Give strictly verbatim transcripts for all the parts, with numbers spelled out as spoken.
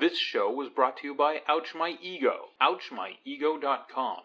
This show was brought to you by Ouch My Ego, ouch my ego dot com.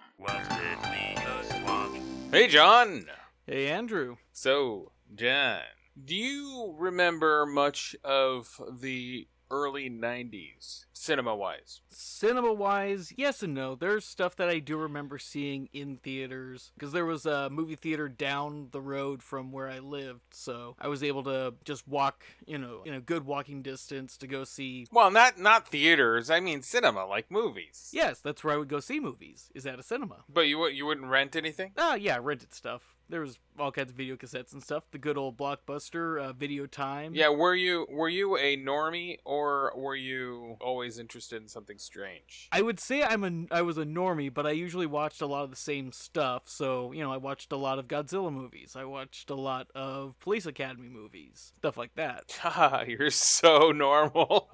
Hey, John. Hey, Andrew. So, John, do you remember much of the early nineties, cinema-wise? Cinema-wise, yes and no. There's stuff that I do remember seeing in theaters, because there was a movie theater down the road from where I lived, so I was able to just walk, you know, in a good walking distance to go see... Well, not not theaters, I mean cinema, like movies. Yes, that's where I would go see movies, is at a cinema. But you you wouldn't rent anything? Oh, yeah, I rented stuff. There was all kinds of video cassettes and stuff. The good old Blockbuster, uh, Video Time. Yeah, were you were you a normie, or were you always interested in something strange? I would say I'm a I was a normie, but I usually watched a lot of the same stuff. So, you know, I watched a lot of Godzilla movies. I watched a lot of Police Academy movies, stuff like that. You're so normal.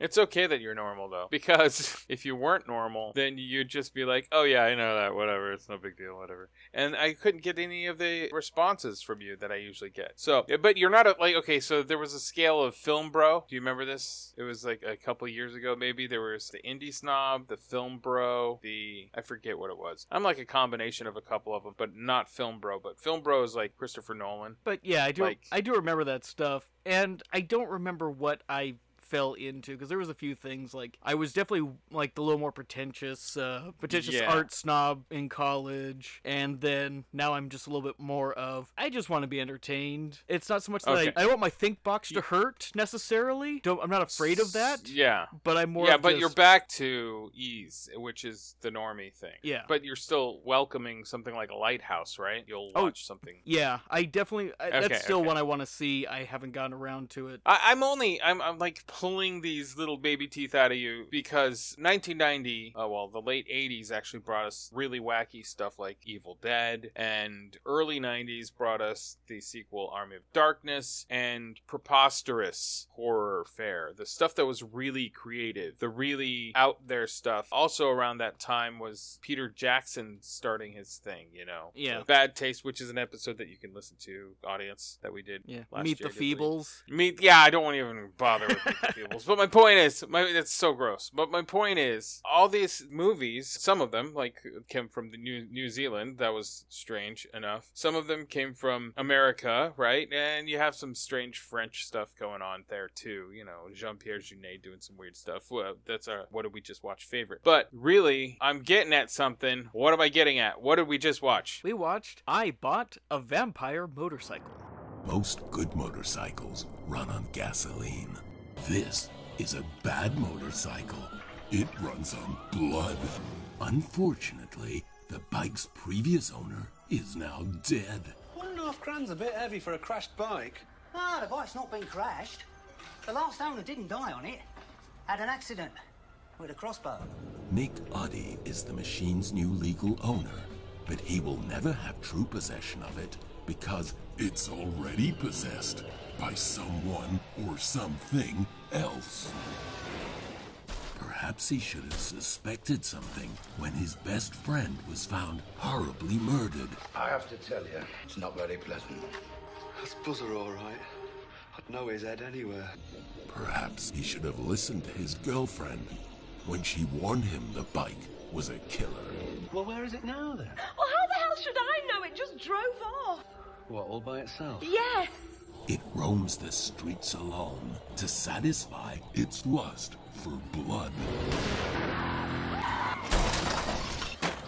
It's okay that you're normal, though, because if you weren't normal, then you'd just be like, oh, yeah, I know that, whatever, it's no big deal, whatever. And I couldn't get any of the responses from you that I usually get. So, but you're not a, like, okay, so there was a scale of Film Bro. Do you remember this? It was like a couple years ago, maybe. There was the Indie Snob, the Film Bro, the, I forget what it was. I'm like a combination of a couple of them, but not Film Bro. But Film Bro is like Christopher Nolan. But yeah, I do, like, I do remember that stuff. And I don't remember what I fell into, because there was a few things, like I was definitely like the little more pretentious uh pretentious yeah. art snob in college, and then now I'm just a little bit more of I just want to be entertained. It's not so much that okay. I, I don't want my think box to hurt necessarily. Don't, I'm not afraid of that. Yeah, but I'm more yeah of but just... You're back to ease, which is the normie thing. Yeah, but you're still welcoming something like a Lighthouse, right? You'll oh, watch something. Yeah, I definitely I, okay, that's still okay. One I want to see. I haven't gotten around to it. I, I'm only I'm, I'm like pulling these little baby teeth out of you, because nineteen ninety, oh well, the late eighties actually brought us really wacky stuff like Evil Dead, and early nineties brought us the sequel Army of Darkness and preposterous horror fare. The stuff that was really creative, the really out there stuff. Also around that time was Peter Jackson starting his thing, you know. Yeah. So Bad Taste, which is an episode that you can listen to, audience, that we did. Yeah. Last Meet year, the Feebles. Meet. Yeah, I don't want to even bother with it. But my point is, my, that's so gross. But my point is, all these movies, some of them, like, came from the New, New Zealand. That was strange enough. Some of them came from America, right? And you have some strange French stuff going on there, too. You know, Jean-Pierre Jeunet doing some weird stuff. Well, that's our what did we just watch favorite. But really, I'm getting at something. What am I getting at? What did we just watch? We watched I Bought a Vampire Motorcycle. Most good motorcycles run on gasoline. This is a bad motorcycle. It runs on blood. Unfortunately, the bike's previous owner is now dead. One and a half grand's a bit heavy for a crashed bike. Ah, the bike's not been crashed. The last owner didn't die on it. Had an accident with a crossbow. Nick Oddy is the machine's new legal owner, but he will never have true possession of it because it's already possessed by someone or something else. Perhaps he should have suspected something when his best friend was found horribly murdered. I have to tell you, it's not very pleasant. That's Buzzer all right. I'd know his head anywhere. Perhaps he should have listened to his girlfriend when she warned him the bike was a killer. Well, where is it now, then? Well, how the hell should I know? It just drove off. What, all by itself? Yes! It roams the streets alone to satisfy its lust for blood.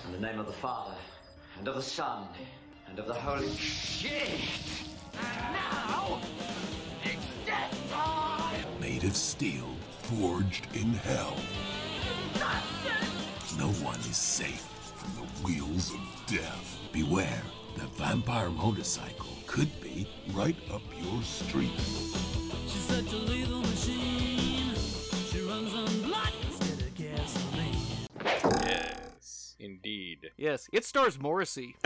In the name of the Father, and of the Son, and of the Holy... Shit! And now, it's death time! Made of steel, forged in hell. No one is safe from the wheels of death. Beware. The vampire motorcycle could be right up your street. She's such a lethal machine. She runs on blood instead of gasoline. Yes, indeed. Yes, it stars Morrissey.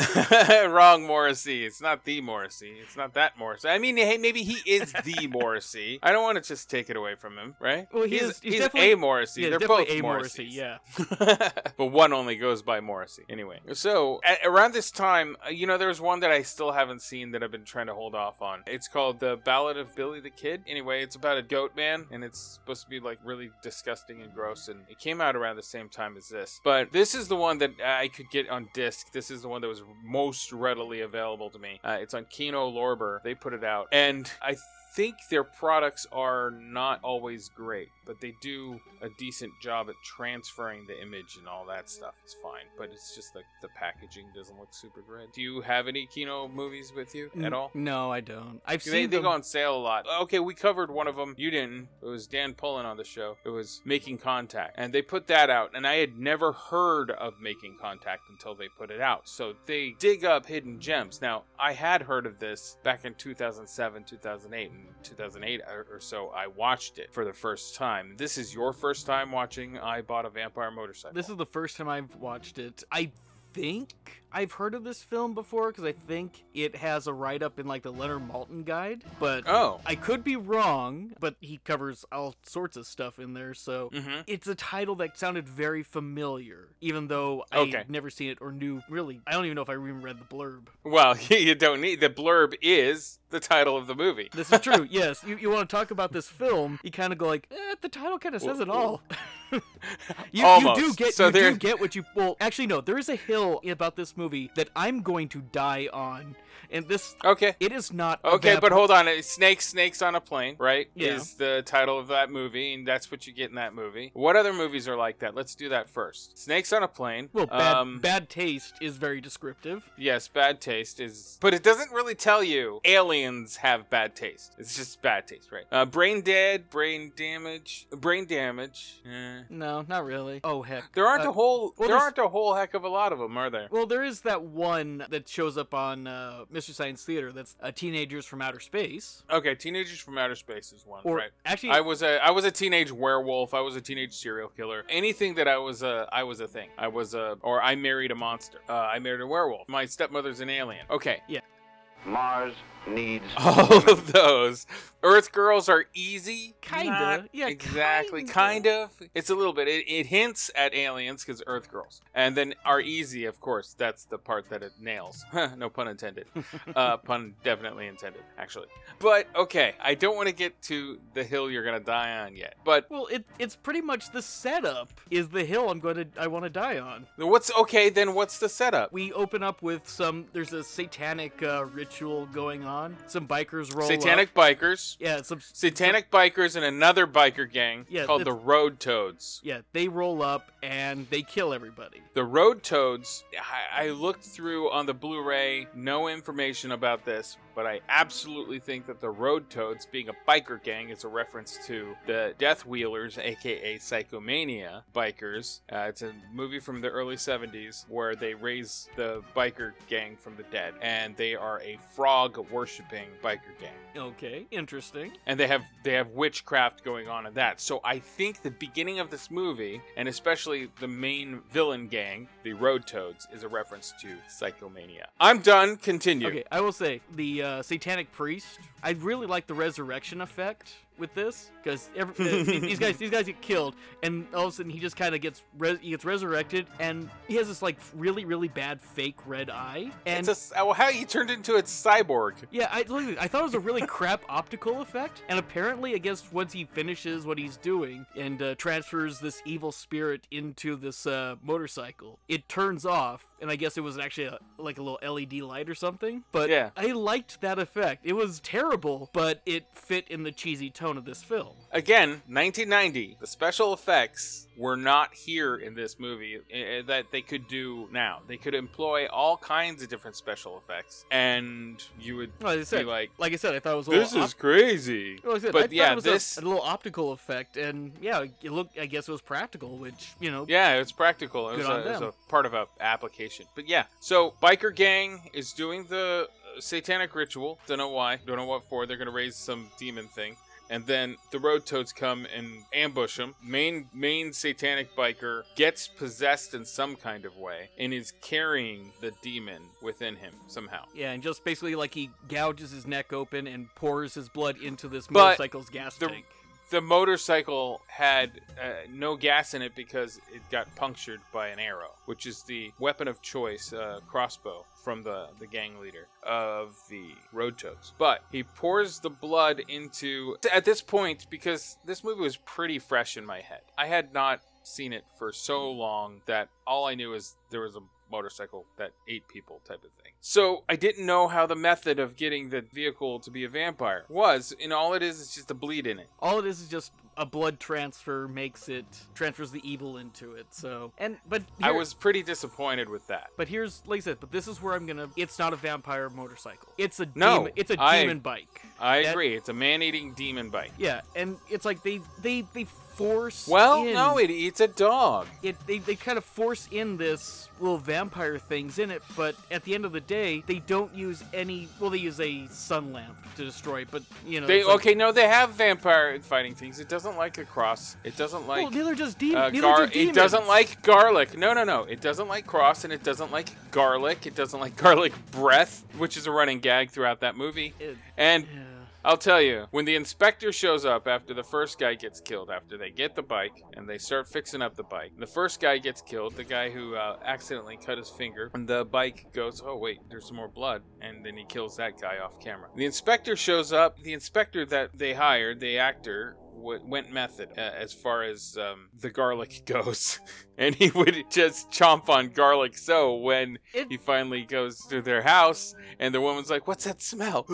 Wrong Morrissey. It's not the Morrissey. It's not that Morrissey. I mean, hey, maybe he is the Morrissey. I don't want to just take it away from him, right? Well, he he's, is, he's, he's a Morrissey. Yeah, they're both a Morrissey, yeah. But one only goes by Morrissey. Anyway, so at, around this time, you know, there's one that I still haven't seen that I've been trying to hold off on. It's called The Ballad of Billy the Kid. Anyway, it's about a goat man, and it's supposed to be like really disgusting and gross, and it came out around the same time as this. But this is the one that I could get on disc. This is the one that was most readily available to me. Uh, it's on Kino Lorber. They put it out, and I th- think their products are not always great, but they do a decent job at transferring the image and all that stuff. It's fine, but it's just like the packaging doesn't look super great. Do you have any Kino movies with you at all? No, I don't. I've seen they, they go on sale a lot. Okay, we covered one of them. You didn't. It was Dan Pullen on the show. It was Making Contact, and they put that out, and I had never heard of Making Contact until they put it out. So they dig up hidden gems. Now, I had heard of this back in two thousand seven, two thousand eight, and two thousand eight or so I watched it for the first time. This is your first time watching I Bought a Vampire Motorcycle. This is the first time I've watched it. I think I've heard of this film before because I think it has a write-up in like the Leonard Maltin guide, but oh. I could be wrong, but he covers all sorts of stuff in there, so mm-hmm. It's a title that sounded very familiar, even though I okay. never seen it or knew really. I don't even know if I even read the blurb. Well, you don't need the blurb is the title of the movie. This is true, yes. You, you want to talk about this film, you kind of go like, eh, the title kind of says it all. you, Almost. You do get so you do get what you, well, actually no, there is a hill about this movie Movie that I'm going to die on, and this okay it is not okay but hold on Snakes Snakes on a Plane, right? Yeah. Is the title of that movie, and that's what you get in that movie. What other movies are like that? Let's do that first. Snakes on a Plane. Well, bad, um, bad Taste is very descriptive. Yes, Bad Taste is, but it doesn't really tell you aliens have bad taste. It's just Bad Taste, right? Uh, brain dead, brain damage, brain damage. Eh. No, not really. Oh heck, there aren't uh, a whole well, there aren't a whole heck of a lot of them, are there? Well, there is. That one that shows up on uh, Mystery Science Theater. That's uh, Teenagers from Outer Space. Okay, Teenagers from Outer Space is one. Or, right. Actually, I was a I was a teenage werewolf. I was a teenage serial killer. Anything that I was a I was a thing. I was a or I married a monster. Uh, I married a werewolf. My Stepmother's an Alien. Okay. Yeah. Mars needs all women. Of those. Earth Girls Are Easy. Kind of. Yeah, exactly. Kind of. Kind of. It's a little bit. It, it hints at aliens because Earth Girls. And then Are Easy, of course. That's the part that it nails. No pun intended. uh, pun definitely intended, actually. But, okay, I don't want to get to the hill you're going to die on yet. But Well, it, it's pretty much the setup is the hill I'm going to, I want to die on. What's Okay, then what's the setup? We open up with some, there's a satanic uh, ritual going on. Some bikers roll Satanic up. Bikers. Yeah, some Satanic some, bikers and another biker gang yeah, called the Road Toads. Yeah, they roll up and they kill everybody. The Road Toads, I, I looked through on the Blu-ray, no information about this, but I absolutely think that the Road Toads being a biker gang is a reference to the Death Wheelers, aka Psychomania bikers. Uh, it's a movie from the early seventies where they raise the biker gang from the dead, and they are a frog worker worshipping biker gang. Okay, interesting. And they have they have witchcraft going on in that. So I think the beginning of this movie, and especially the main villain gang, the Road Toads, is a reference to Psychomania. I'm done. Continue. Okay, I will say the uh, Satanic Priest. I really like the resurrection effect with this because uh, these guys these guys get killed, and all of a sudden he just kind of gets res- he gets resurrected, and he has this like really really bad fake red eye, and it's a, how he turned into a cyborg. Yeah, I I thought it was a really crap optical effect, and apparently I guess once he finishes what he's doing and uh, transfers this evil spirit into this uh, motorcycle, it turns off, and I guess it was actually a, like a little L E D light or something. But yeah. I liked that effect. It was terrible, but it fit in the cheesy tone of this film. Again, nineteen ninety, the special effects were not here in this movie uh, that they could do now. They could employ all kinds of different special effects, and you would well, said, be like, like I said, I thought it was a this little is op- crazy. Well, like I said, but I yeah, it was this a, a little optical effect, and yeah, it looked. I guess it was practical, which you know, yeah, it's practical. It was, a, it was a part of a application, but yeah. So biker gang is doing the satanic ritual. Don't know why. Don't know what for. They're gonna raise some demon thing. And then the road toads come and ambush him. Main main satanic biker gets possessed in some kind of way and is carrying the demon within him somehow. Yeah, and just basically like he gouges his neck open and pours his blood into this but motorcycle's gas the, tank. The motorcycle had uh, no gas in it because it got punctured by an arrow, which is the weapon of choice, uh, crossbow, from the, the gang leader of the road toads. But he pours the blood into... At this point, because this movie was pretty fresh in my head, I had not seen it for so long that all I knew is there was a motorcycle that ate people type of thing. So I didn't know how the method of getting the vehicle to be a vampire was, and all it is is just a bleed in it. All it is is just a blood transfer makes it, transfers the evil into it, so. And, but. Here, I was pretty disappointed with that. But here's, like I said, but this is where I'm gonna, it's not a vampire motorcycle. It's a no, demon, it's a I, demon bike. I that, agree, it's a man-eating demon bike. Yeah, and it's like they, they, they force well in, no it eats a dog it they, they kind of force in this little vampire things in it, but at the end of the day they don't use any well they use a sun lamp to destroy, but you know they like, okay no they have vampire fighting things. It doesn't like a cross, it doesn't like well, neither does de- uh, neither gar- do demons. It doesn't like garlic, no no no it doesn't like cross, and it doesn't like garlic, it doesn't like garlic breath, which is a running gag throughout that movie. It, and yeah. I'll tell you, when the inspector shows up after the first guy gets killed, after they get the bike and they start fixing up the bike, the first guy gets killed, the guy who uh, accidentally cut his finger, and the bike goes, oh wait, there's some more blood, and then he kills that guy off camera. The inspector shows up, the inspector that they hired, the actor, went method uh, as far as um, the garlic goes, and he would just chomp on garlic. So when it, he finally goes to their house and the woman's like, what's that smell?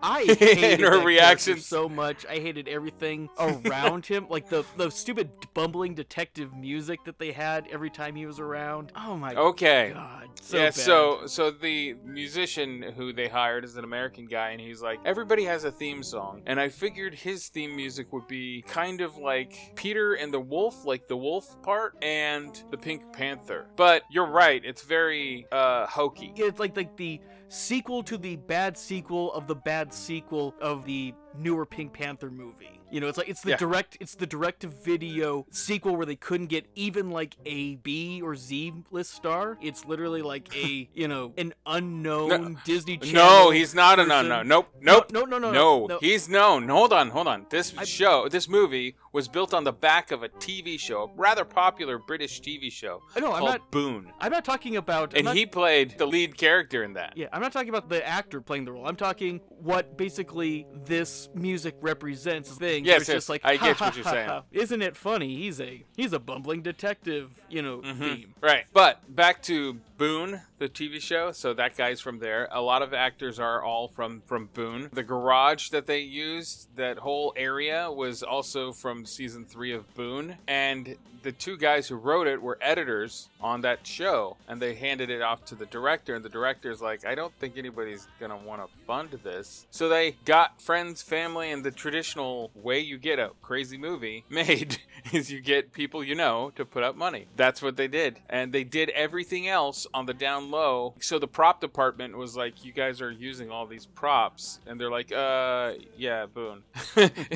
I hated her reaction so much. I hated everything around him, like the, the stupid bumbling detective music that they had every time he was around. Oh my okay. god so yeah bad. so so the musician who they hired is an American guy, and he's like, everybody has a theme song, and I figured his theme music Music would be kind of like Peter and the Wolf, like the wolf part, and the Pink Panther. But you're right, it's very uh, hokey. It's like like the sequel to the bad sequel of the bad sequel of the newer Pink Panther movie. You know, it's like it's the yeah. direct, it's the direct-to-video sequel where they couldn't get even like a B or Z list star. It's literally like a you know an unknown no, Disney Channel. No, he's not person. an unknown. Nope, nope, no, no, no, no. No, no. He's known. Hold on, hold on. This I, show, this movie was built on the back of a T V show, a rather popular British T V show no, called I'm not, Boone. I'm not talking about. I'm and not, he played the lead character in that. Yeah, I'm not talking about the actor playing the role. I'm talking what basically this music represents. This thing. Yes, it's yes, just like, I get what you're saying. Isn't it funny? He's a he's a bumbling detective, you know, mm-hmm. theme. Right. But back to Boone, the T V show. So that guy's from there. A lot of actors are all from, from Boone. The garage that they used, that whole area, was also from season three of Boone. And the two guys who wrote it were editors on that show. And they handed it off to the director. And the director's like, I don't think anybody's going to want to fund this. So they got friends, family, and the traditional way you get a crazy movie made is you get people you know to put up money. That's what they did. And they did everything else on the down low. So the prop department was like, you guys are using all these props. And they're like, uh, yeah, Boone.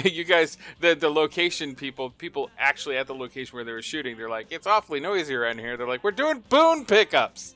You guys, the, the location people, people actually at the location where they were shooting, they're like, it's awfully noisy around here. They're like, we're doing Boone pickups.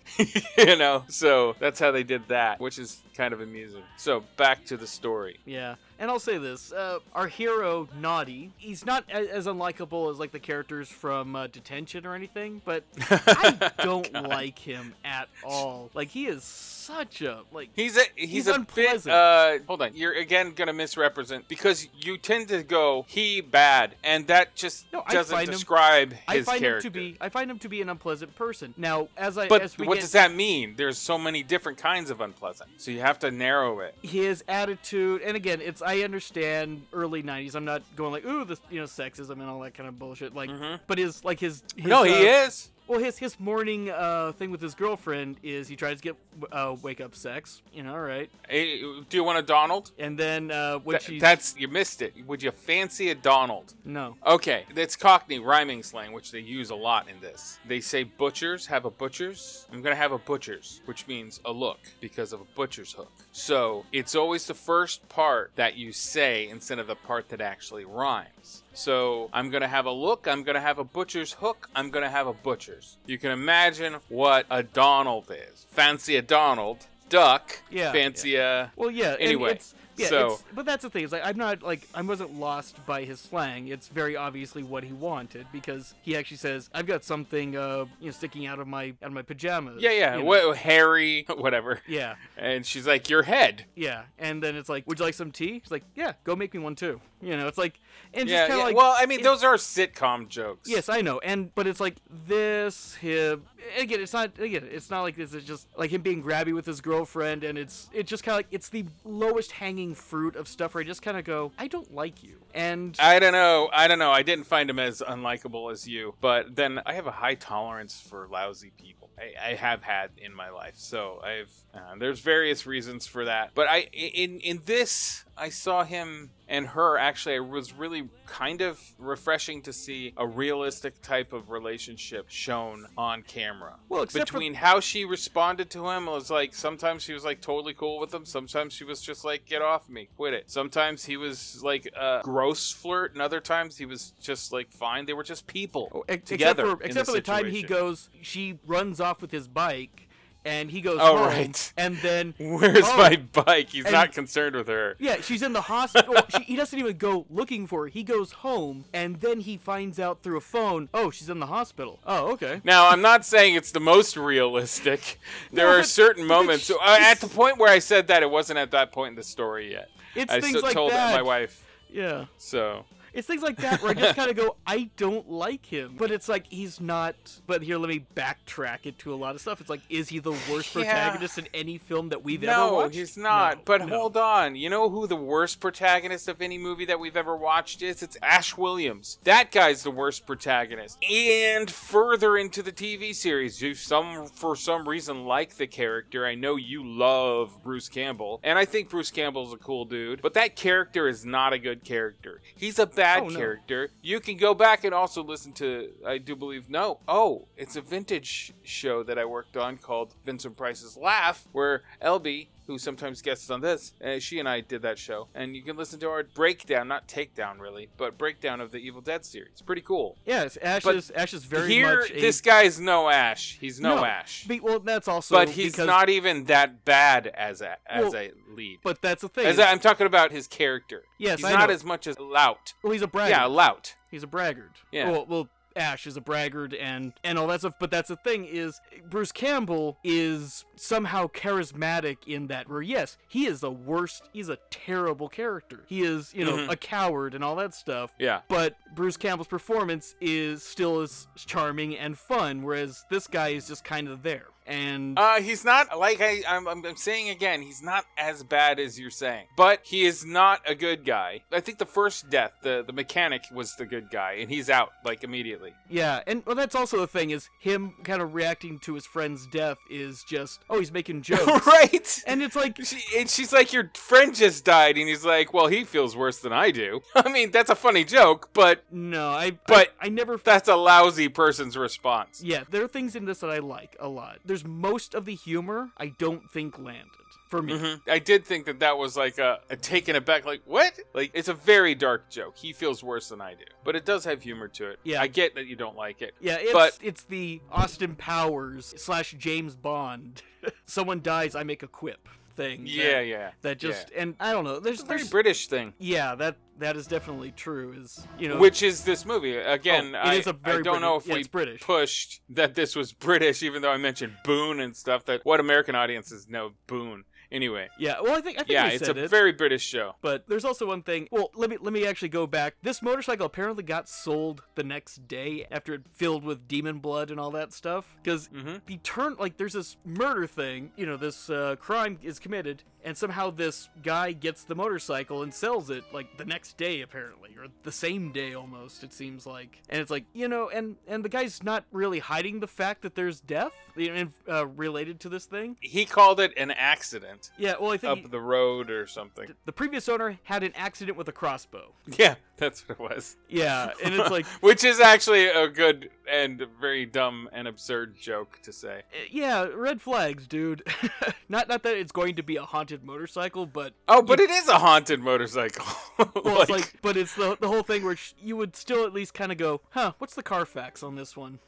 You know? So that's how they did that, which is kind of amusing. So back to the story. Yeah. And I'll say this, uh, our hero, Naughty, he's not as, as unlikable as, like, the characters from uh, Detention or anything, but I don't like him at all. Like, he is such a, like... He's a, he's he's a unpleasant. Bit, uh, hold on, you're, again, gonna misrepresent, because you tend to go, he bad, and that just no, doesn't describe him, his I find character. Him to be, I find him to be an unpleasant person. Now, as I... But as we what get, does that mean? There's so many different kinds of unpleasant, so you have to narrow it. His attitude, and again, it's... I understand early nineties. I'm not going like, ooh, this, you know, sexism and all that kind of bullshit. Like, mm-hmm. but his, like his, his no, uh, he is. Well, his his morning uh, thing with his girlfriend is he tries to get uh, wake up sex. You know, all right. Hey, do you want a Donald? And then uh, when Th- she's that's you missed it. Would you fancy a Donald? No. Okay, that's Cockney rhyming slang, which they use a lot in this. They say butchers have a butchers. I'm gonna have a butchers, which means a look because of a butcher's hook. So it's always the first part that you say instead of the part that actually rhymes. So I'm going to have a look, I'm going to have a butcher's hook, I'm going to have a butcher's. You can imagine what a Donald is. Fancy a Donald, duck, yeah, fancy yeah. a... Well, yeah, anyway. It's, yeah, so... It's, but that's the thing, it's like, I'm not, like, I wasn't lost by his slang. It's very obviously what he wanted, because he actually says, I've got something, uh, you know, sticking out of my out of my pajamas. Yeah, yeah, what, hairy, whatever. Yeah. And she's like, your head. Yeah, and then it's like, would you like some tea? She's like, yeah, go make me one too. You know, it's like, and just yeah, kind of yeah. like. Well, I mean, it, those are sitcom jokes. Yes, I know, and but it's like this him again. It's not again. It's not like this is just like him being grabby with his girlfriend, and it's it's just kind of like it's the lowest hanging fruit of stuff where I just kind of go, I don't like you, and I don't know, I don't know. I didn't find him as unlikable as you, but then I have a high tolerance for lousy people. I, I have had in my life, so I've uh, there's various reasons for that, but I in in this. I saw him and her, actually, it was really kind of refreshing to see a realistic type of relationship shown on camera. Well, except Between for... how she responded to him, it was like, sometimes she was like totally cool with him. Sometimes she was just like, get off me, quit it. Sometimes he was like a gross flirt, and other times he was just like fine. They were just people oh, ex- together. Except for, except the, for the time he goes, she runs off with his bike. And he goes, oh, home, right. And then, where's oh. my bike? He's and, not concerned with her. Yeah, she's in the hospital. she, he doesn't even go looking for her. He goes home, and then he finds out through a phone, oh, she's in the hospital. Oh, okay. Now, I'm not saying it's the most realistic. There no, are but, certain moments. So, uh, at the point where I said that, it wasn't at that point in the story yet. It's I things so, like told that. my wife. Yeah. So... It's things like that where I just kind of go, I don't like him. But it's like, he's not... But here, let me backtrack it to a lot of stuff. It's like, is he the worst yeah. protagonist in any film that we've no, ever watched? No, he's not. No, but no. hold on. You know who the worst protagonist of any movie that we've ever watched is? It's Ash Williams. That guy's the worst protagonist. And further into the T V series, you some for some reason like the character. I know you love Bruce Campbell. And I think Bruce Campbell's a cool dude. But that character is not a good character. He's a bad Bad oh, no. character. You can go back and also listen to, I do believe, no, oh, it's a vintage show that I worked on called Vincent Price's Laugh, where L B, who sometimes guests on this, uh, she and I did that show. And you can listen to our breakdown, not takedown really, but breakdown of the Evil Dead series. Pretty cool. Yes, Ash is, Ash is very here, much a... this guy is no Ash. He's no, no Ash. Be, well, that's also But he's because... not even that bad as a, as well, a lead. But that's the thing. As a, I'm talking about his character. Yes, He's I not know. as much as lout. Well, he's a braggart. Yeah, lout. He's a braggart. Yeah. Well, well Ash is a braggart and, and all that stuff, but that's the thing is Bruce Campbell is somehow charismatic in that where, yes, he is the worst, he's a terrible character. He is, you know, mm-hmm. a coward and all that stuff. Yeah. But Bruce Campbell's performance is still as charming and fun, whereas this guy is just kind of there. And uh, he's not like I, I'm, I'm saying again, he's not as bad as you're saying, but he is not a good guy. I think the first death, the, the mechanic was the good guy, and he's out like immediately. Yeah, and well, that's also the thing is him kind of reacting to his friend's death is just oh, he's making jokes, right? And it's like, she, and she's like, your friend just died, and he's like, well, he feels worse than I do. I mean, that's a funny joke, but no, I but I, I never. That's a lousy person's response. Yeah, there are things in this that I like a lot. There's There's most of the humor I don't think landed for me. Mm-hmm. I did think that that was like a, a taking it back, like what? Like it's a very dark joke. He feels worse than I do, but it does have humor to it. Yeah, I get that you don't like it. Yeah, it's, but it's the Austin Powers slash James Bond. Someone dies, I make a quip thing. Yeah, that, yeah. That just yeah. and I don't know. There's it's a very there's, British thing. Yeah, that. That is definitely true. Is you know, which is this movie again? Oh, I, I don't British, know if yeah, we British. pushed that this was British, even though I mentioned Boone and stuff. That what American audiences know Boone Anyway. Yeah, well, I think I think yeah, I said it's a it, very British show. But there's also one thing. Well, let me let me actually go back. This motorcycle apparently got sold the next day after it filled with demon blood and all that stuff. Because mm-hmm. the turn, like, there's this murder thing. You know, this uh, crime is committed, and somehow this guy gets the motorcycle and sells it like the next day, apparently, or the same day almost. It seems like, and it's like you know, and and the guy's not really hiding the fact that there's death uh, related to this thing. He called it an accident. Yeah, well, I think up he, the road or something. The previous owner had an accident with a crossbow. Yeah, that's what it was. Yeah, and it's like, which is actually a good and very dumb and absurd joke to say. Yeah, red flags, dude. not not that it's going to be a haunted motorcycle, but oh, but you, it is a haunted motorcycle. like, well, it's like, but it's the the whole thing where you would still at least kind of go, huh? What's the Carfax on this one?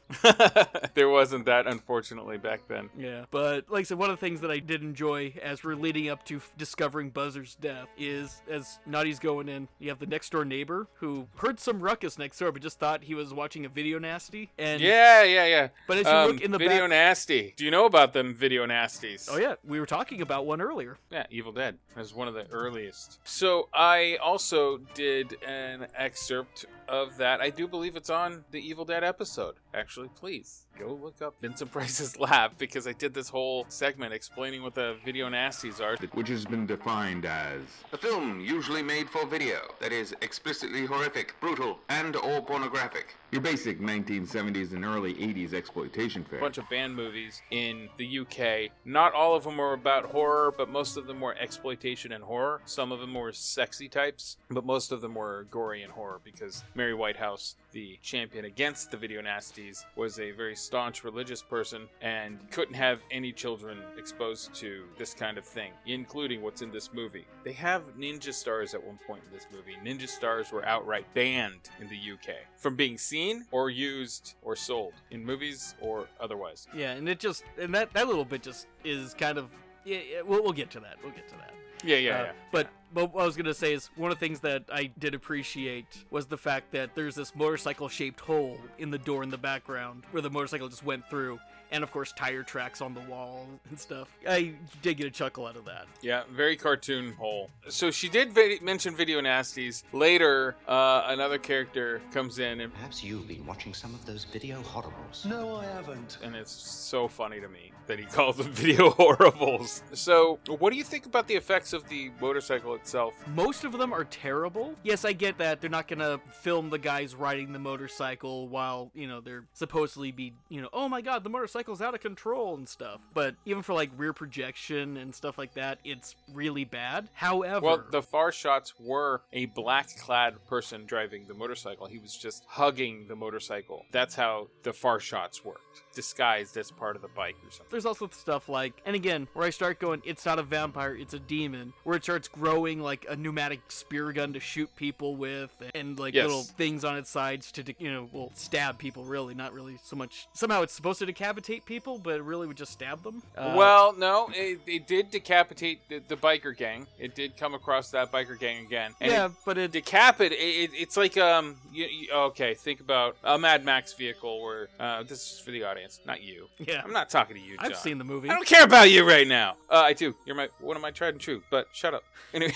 There wasn't that, unfortunately, back then. Yeah, but like I said, one of the things that I did enjoy as we're leading up to f- discovering Buzzer's death is as Naughty's going in, you have the next door neighbor who heard some ruckus next door, but just thought he was watching a video nasty. And yeah, yeah, yeah. But as you um, look in the video back- nasty, do you know about them video nasties? Oh yeah, we were talking about one earlier. Yeah, Evil Dead was one of the earliest. So I also did an excerpt of that. I do believe it's on the Evil Dead episode. Actually, please go look up Vincent Price's Lab, because I did this whole segment explaining what the video nasties are. Which has been defined as a film usually made for video that is explicitly horrific, brutal, and or pornographic. Your basic nineteen seventies and early eighties exploitation film. A bunch of band movies in the U K. Not all of them were about horror, but most of them were exploitation and horror. Some of them were sexy types, but most of them were gory and horror, because Mary Whitehouse, the champion against the video nasties, was a very staunch religious person and couldn't have any children exposed to this kind of thing, including what's in this movie. They have ninja stars at one point in this movie. Ninja stars were outright banned in the U K from being seen or used or sold in movies or otherwise. Yeah, and it just, and that, that little bit just is kind of, yeah, yeah, we'll, we'll get to that. We'll get to that. Yeah, yeah, uh, yeah. But But what I was going to say is one of the things that I did appreciate was the fact that there's this motorcycle-shaped hole in the door in the background where the motorcycle just went through. And, of course, tire tracks on the wall and stuff. I did get a chuckle out of that. Yeah, very cartoon hole. So she did vid- mention video nasties. Later, uh, another character comes in and... Perhaps you've been watching some of those video horribles. No, I haven't. And it's so funny to me that he calls them video horribles. So what do you think about the effects of the motorcycle itself? Most of them are terrible. Yes, I get that they're not gonna film the guys riding the motorcycle while, you know, they're supposedly be, you know, oh my god, the motorcycle's out of control and stuff. But even for like rear projection and stuff like that, it's really bad. However, well, the far shots were a black clad person driving the motorcycle. He was just hugging the motorcycle. That's how the far shots worked, disguised as part of the bike or something. There's also stuff like, and again, where I start going, it's not a vampire, it's a demon, where it starts growing like a pneumatic spear gun to shoot people with, and like yes. little things on its sides to, you know, well, stab people, really, not really so much. Somehow it's supposed to decapitate people, but it really would just stab them. Uh, well, no, it, it did decapitate the, the biker gang. It did come across that biker gang again. And yeah, it, but it... Decapit, it, it, it's like, um, you, you, okay, think about a Mad Max vehicle where, uh, this is for the audience, not you. Yeah. I'm not talking to you, John. I've seen the movie. I don't care about you right now. Uh, I do. You're my, one of my tried and true, but shut up. Anyway.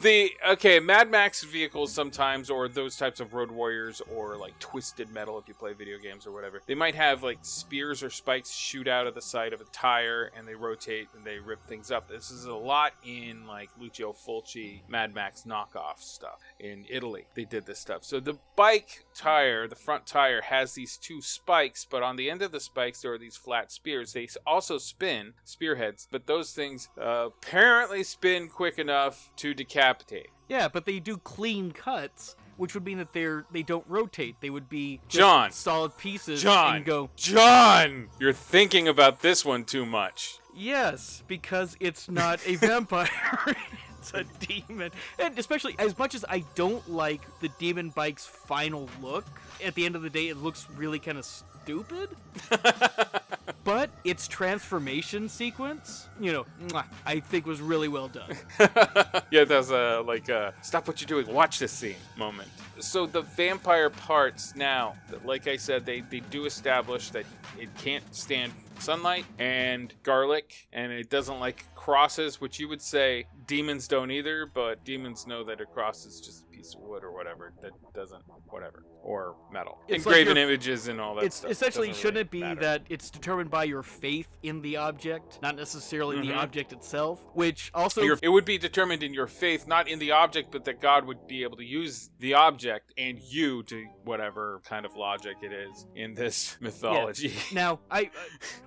The okay, Mad Max vehicles sometimes, or those types of road warriors, or like Twisted Metal if you play video games or whatever, they might have like spears or spikes shoot out of the side of a tire, and they rotate and they rip things up. This is a lot in like Lucio Fulci Mad Max knockoff stuff in Italy. They did this stuff. So the bike tire, the front tire, has these two spikes, but on the end of the spikes there are these flat spears. They also spin spearheads, but those things uh, apparently spin quick enough to decapitate. Yeah, but they do clean cuts, which would mean that they're they don't rotate. They would be just John, solid pieces John, and go. John, you're thinking about this one too much. Yes, because it's not a vampire. It's a demon. And especially, as much as I don't like the demon bike's final look, at the end of the day, it looks really kind of stupid. But its transformation sequence, you know, I think was really well done. Yeah, that's a, like a stop what you're doing, watch this scene moment. So the vampire parts now, like I said, they, they do establish that it can't stand sunlight and garlic, and it doesn't like crosses, which you would say demons don't either, but demons know that a cross is just a piece of wood or whatever that doesn't, whatever, or metal. It's engraven like images and all that it's stuff. Essentially, it shouldn't really it be matter. That it's determined by your faith in the object, not necessarily mm-hmm. the object itself, which also... Your, it would be determined in your faith, not in the object, but that God would be able to use the object and you to whatever kind of logic it is in this mythology. Yeah. Now, I... Uh,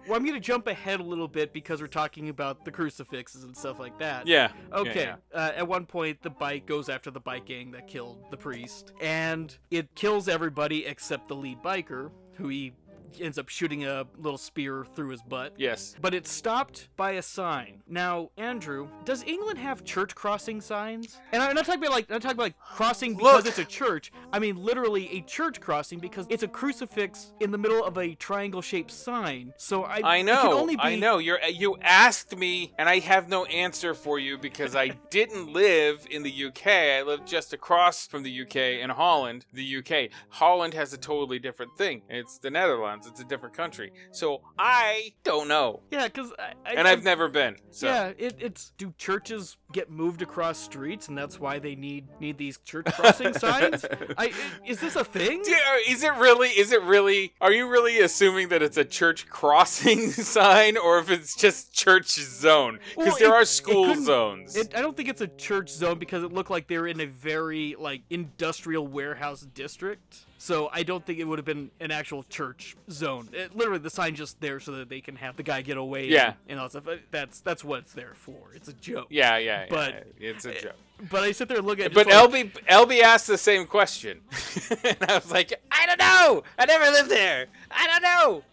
well, I'm going to jump ahead a little bit because we're talking about the crucifixes and stuff like that. Yeah. Okay. Yeah, yeah. Uh, at one point, the bike goes after the bike gang that killed the priest, and it kills everybody except the lead biker, who he ends up shooting a little spear through his butt. Yes. But it's stopped by a sign. Now, Andrew, does England have church crossing signs? And I'm not talking about like I'm talking about like crossing because Look. It's a church. I mean literally a church crossing because it's a crucifix in the middle of a triangle-shaped sign. So I I know. It can only be... I know. You you asked me and I have no answer for you because I didn't live in the U K. I lived just across from the U K in Holland, the U K. Holland has a totally different thing. It's the Netherlands. It's a different country, so I don't know. Yeah, because I, I and I've I, never been. So. Yeah, it, it's do churches get moved across streets, and that's why they need need these church crossing signs? I it, is this a thing? Yeah, is it really? Is it really? Are you really assuming that it's a church crossing sign, or if it's just church zone? Because well, there it, are school it zones. It, I don't think it's a church zone because it looked like they were in a very like industrial warehouse district. So I don't think it would have been an actual church zone. It, literally, the sign's just there so that they can have the guy get away. Yeah. And, and all that stuff. That's that's what it's there for. It's a joke. Yeah, yeah, but yeah. It's a joke. But I sit there and look at it. But like, L B L B asked the same question. And I was like, I don't know. I never lived there. I don't know.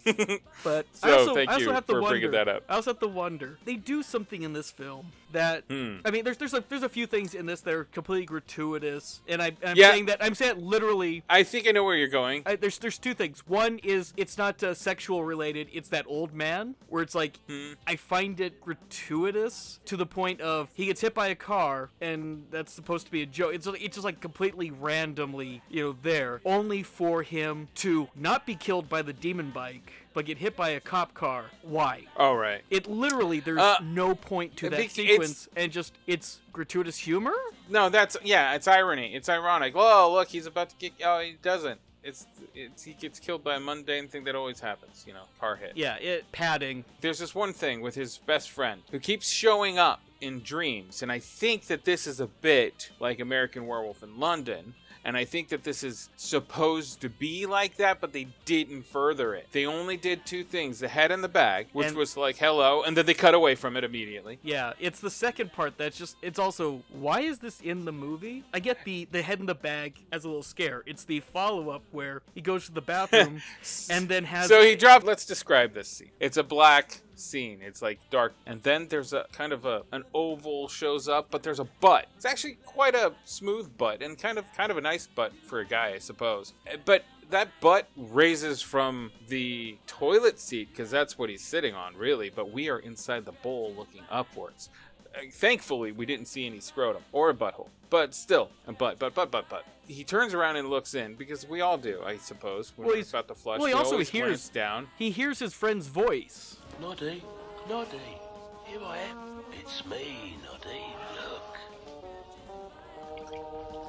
But so I also, thank I also you have to for wonder, bringing that up. I also have to wonder. They do something in this film that, hmm. I mean, there's there's a, there's a few things in this that are completely gratuitous. And I, I'm yeah. saying that, I'm saying literally. I think I know where you're going. I, there's there's two things. One is it's not uh, sexual related. It's that old man where it's like, hmm. I find it gratuitous to the point of he gets hit by a car and that's supposed to be a joke. It's it's just like completely randomly, you know, there only for him to not be killed by the demon bike, but get hit by a cop car. Why? All right. It literally there's uh, no point to that sequence, and just it's gratuitous humor. No, that's yeah, it's irony. It's ironic. Oh, look, he's about to get. Oh, he doesn't. It's, it's he gets killed by a mundane thing that always happens, you know, car hit. Yeah, it padding. There's this one thing with his best friend who keeps showing up in dreams, and I think that this is a bit like American Werewolf in London. And I think that this is supposed to be like that, but they didn't further it. They only did two things, the head and the bag, which and was like, hello, and then they cut away from it immediately. Yeah, it's the second part that's just, it's also, why is this in the movie? I get the, the head and the bag as a little scare. It's the follow-up where he goes to the bathroom and then has... So he dropped, let's describe this scene. It's a black... scene. It's like dark, and then there's a kind of a an oval shows up, but there's a butt. It's actually quite a smooth butt, and kind of kind of a nice butt for a guy, I suppose. But that butt raises from the toilet seat because that's what he's sitting on, really. But we are inside the bowl, looking upwards. Thankfully, we didn't see any scrotum or a butthole, but still, a butt, butt, butt, butt, butt. He turns around and looks in because we all do, I suppose. When well, he's about to flush, well, he also hears down. He hears his friend's voice. Noddy, Noddy, here I am. It's me, Noddy. Look.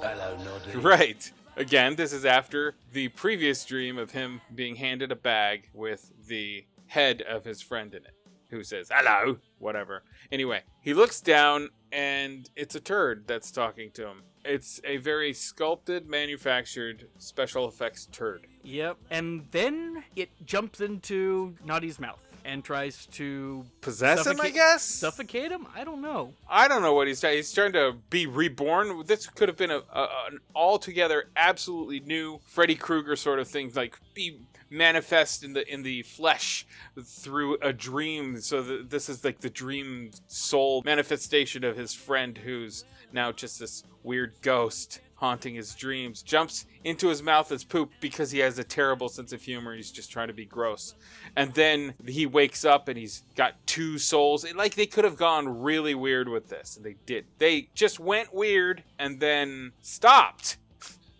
Hello, Noddy. Right. Again, this is after the previous dream of him being handed a bag with the head of his friend in it, who says, hello, whatever. Anyway, he looks down and it's a turd that's talking to him. It's a very sculpted, manufactured special effects turd. Yep. And then it jumps into Noddy's mouth and tries to... Possess him, I guess? Suffocate him? I don't know. I don't know what he's trying. He's trying to be reborn. This could have been a, a an altogether absolutely new Freddy Krueger sort of thing, like be... manifest in the in the flesh through a dream. So the, this is like the dream soul manifestation of his friend, who's now just this weird ghost haunting his dreams. Jumps into his mouth as poop because he has a terrible sense of humor. He's just trying to be gross. And then he wakes up and he's got two souls. It, like, they could have gone really weird with this, and they did. They just went weird and then stopped.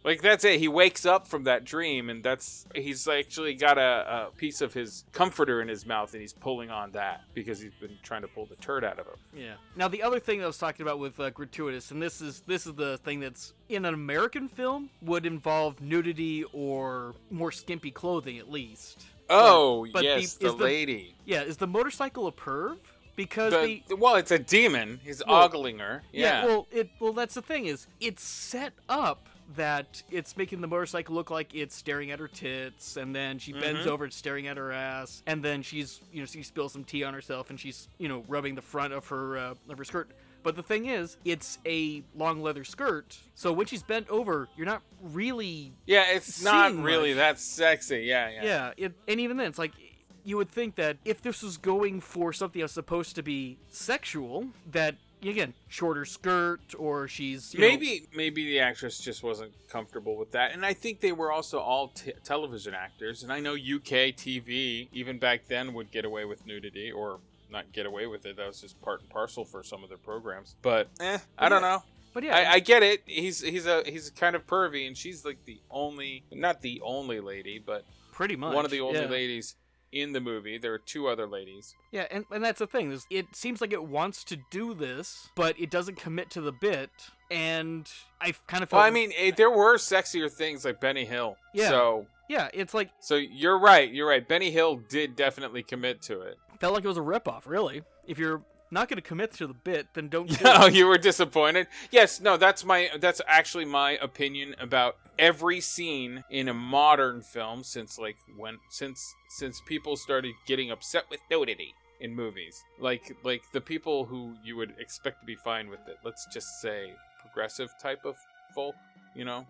Like, that's it. He wakes up from that dream, and that's he's actually got a, a piece of his comforter in his mouth, and he's pulling on that because he's been trying to pull the turd out of him. Yeah. Now, the other thing that I was talking about with uh, gratuitous, and this is this is the thing that's in an American film would involve nudity or more skimpy clothing, at least. Oh, but, but yes, the, the lady. The, yeah, is the motorcycle a perv? Because the, the, well, it's a demon. He's well, ogling her. Yeah. yeah well, it well that's the thing is it's set up that it's making the motorcycle look like it's staring at her tits, and then she bends mm-hmm. over and staring at her ass, and then she's, you know, she spills some tea on herself, and she's, you know, rubbing the front of her uh, of her skirt. But the thing is, it's a long leather skirt, so when she's bent over, you're not really yeah, it's not really much. That sexy. Yeah, yeah. Yeah, it, and even then, it's like. You would think that if this was going for something that's supposed to be sexual, that, again, shorter skirt or she's... You maybe know, maybe the actress just wasn't comfortable with that. And I think they were also all t- television actors. And I know U K T V, even back then, would get away with nudity or not get away with it. That was just part and parcel for some of their programs. But, eh, I yeah. don't know. But yeah, I, I get it. He's, he's, a, he's kind of pervy, and she's like the only... Not the only lady, but... Pretty much. One of the only yeah. ladies... In the movie, there are two other ladies. Yeah, and, and that's the thing. It seems like it wants to do this, but it doesn't commit to the bit. And I kind of felt... Well, I mean, it, there were sexier things like Benny Hill. Yeah. So... Yeah, it's like... So you're right, you're right. Benny Hill did definitely commit to it. Felt like it was a ripoff, really. If you're not going to commit to the bit, then don't... Do oh, it. You were disappointed? Yes, no, that's my... That's actually my opinion about... Every scene in a modern film since like when since since people started getting upset with nudity in movies, like like the people who you would expect to be fine with it, let's just say progressive type of folk, you know,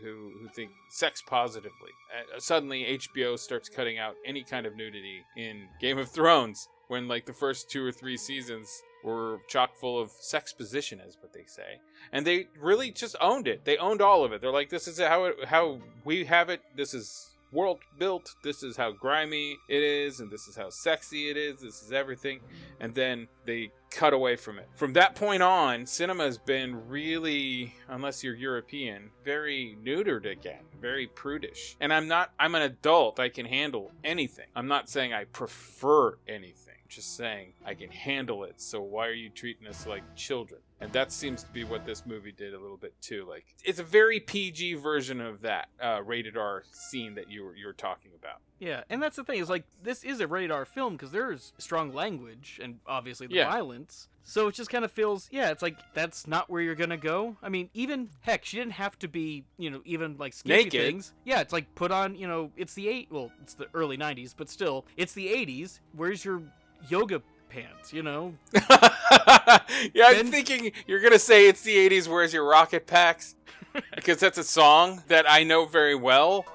who who think sex positively. Uh, suddenly H B O starts cutting out any kind of nudity in Game of Thrones when like the first two or three seasons were chock full of sexposition, is what they say. And they really just owned it. They owned all of it. They're like, this is how it, how we have it. This is world built. This is how grimy it is. And this is how sexy it is. This is everything. And then they cut away from it. From that point on, cinema has been really, unless you're European, very neutered again, very prudish. And I'm not, I'm an adult. I can handle anything. I'm not saying I prefer anything. Just saying I can handle it, so why are you treating us like children? And that seems to be what this movie did a little bit too. Like, it's a very P G version of that uh rated R scene that you were you're talking about. Yeah, and that's the thing, is like this is a rated R film because there's strong language and obviously the yeah. violence. So it just kind of feels, yeah, it's like, that's not where you're going to go. I mean, even, heck, she didn't have to be, you know, even, like, skimpy things. Yeah, it's like, put on, you know, it's the eight, well, it's the early nineties, but still, it's the eighties. Where's your yoga pants, you know? Yeah, I'm ben... thinking you're going to say it's the eighties, where's your rocket packs? Because that's a song that I know very well.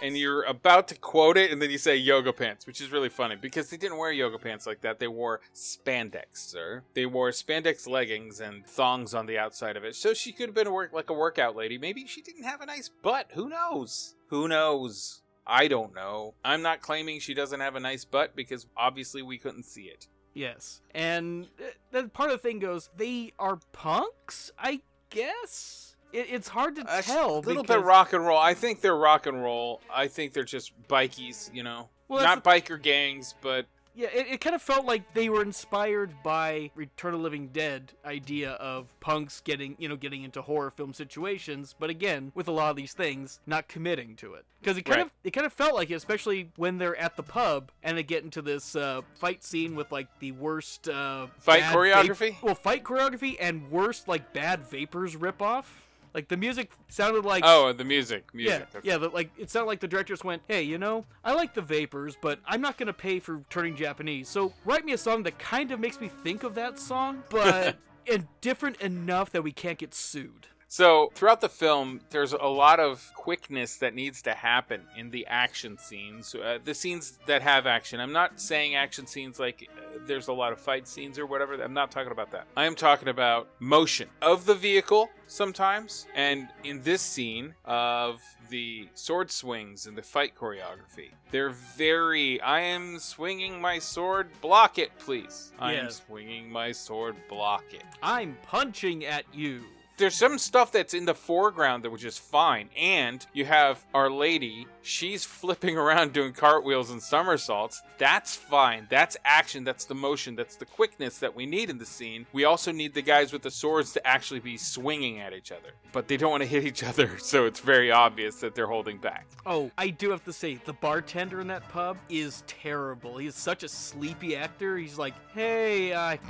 And you're about to quote it, and then you say yoga pants, which is really funny, because they didn't wear yoga pants like that. They wore spandex, sir. They wore spandex leggings and thongs on the outside of it, so she could have been a work- like a workout lady. Maybe she didn't have a nice butt. Who knows? Who knows? I don't know. I'm not claiming she doesn't have a nice butt, because obviously we couldn't see it. Yes. And then part of the thing goes, they are punks, I guess? It, it's hard to uh, tell. A little because... bit rock and roll. I think they're rock and roll. I think they're just bikies, you know. Well, not the... biker gangs, but... Yeah, it, it kind of felt like they were inspired by Return of the Living Dead idea of punks getting, you know, getting into horror film situations. But again, with a lot of these things, not committing to it. Because it kind right. of it kind of felt like it, especially when they're at the pub and they get into this uh, fight scene with, like, the worst... Uh, fight choreography? Va- well, fight choreography and worst, like, Bad Vapors ripoff. Like, the music sounded like... Oh, the music. music. Yeah, okay. yeah but like, it sounded like the directors went, hey, you know, I like the Vapors, but I'm not going to pay for turning Japanese, so write me a song that kind of makes me think of that song, but and different enough that we can't get sued. So throughout the film, there's a lot of quickness that needs to happen in the action scenes, uh, the scenes that have action. I'm not saying action scenes like uh, there's a lot of fight scenes or whatever. I'm not talking about that. I am talking about motion of the vehicle sometimes. And in this scene of the sword swings and the fight choreography, they're very, I am swinging my sword, block it, please. I am yes. swinging my sword, block it. I'm punching at you. There's some stuff that's in the foreground that was just fine. And you have Our Lady. She's flipping around doing cartwheels and somersaults. That's fine. That's action. That's the motion. That's the quickness that we need in the scene. We also need the guys with the swords to actually be swinging at each other. But they don't want to hit each other, so it's very obvious that they're holding back. Oh, I do have to say, the bartender in that pub is terrible. He is such a sleepy actor. He's like, hey, I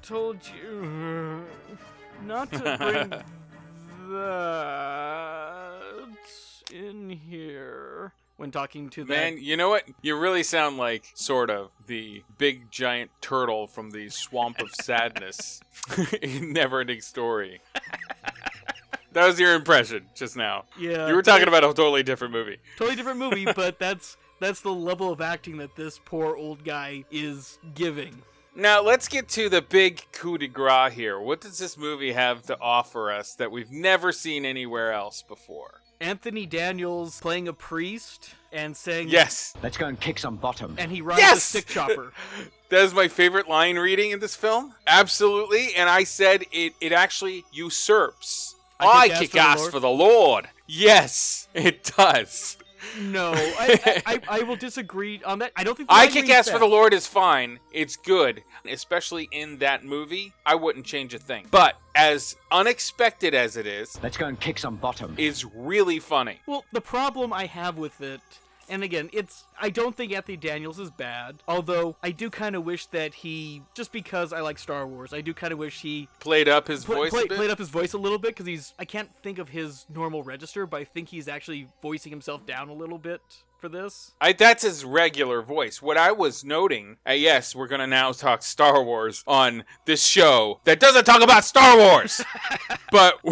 told you not to bring that in here when talking to them. Man, you know what? You really sound like sort of the big giant turtle from the swamp of sadness in Never Ending Story. That was your impression just now. Yeah. You were talking about a totally different movie. Totally different movie, but that's that's the level of acting that this poor old guy is giving. Now, let's get to the big coup de grace here. What does this movie have to offer us that we've never seen anywhere else before? Anthony Daniels playing a priest and saying, yes, let's go and kick some bottom. And he rides yes! a stick chopper. That is my favorite line reading in this film. Absolutely. And I said it, it actually usurps. I, I kick for ass the for the Lord. Yes, it does. No, I, I I will disagree on that. I don't think I kick ass that. for the Lord is fine. It's good, especially in that movie. I wouldn't change a thing. But as unexpected as it is, let's go and kick some bottom. Is really funny. Well, the problem I have with it, and again, it's I don't think Anthony Daniels is bad. Although I do kind of wish that he, just because I like Star Wars, I do kind of wish he played up his pl- voice. Play, a bit. Played up his voice a little bit because he's. I can't think of his normal register, but I think he's actually voicing himself down a little bit for this. I that's his regular voice. What I was noting, uh, yes, we're gonna now talk Star Wars on this show that doesn't talk about Star Wars, but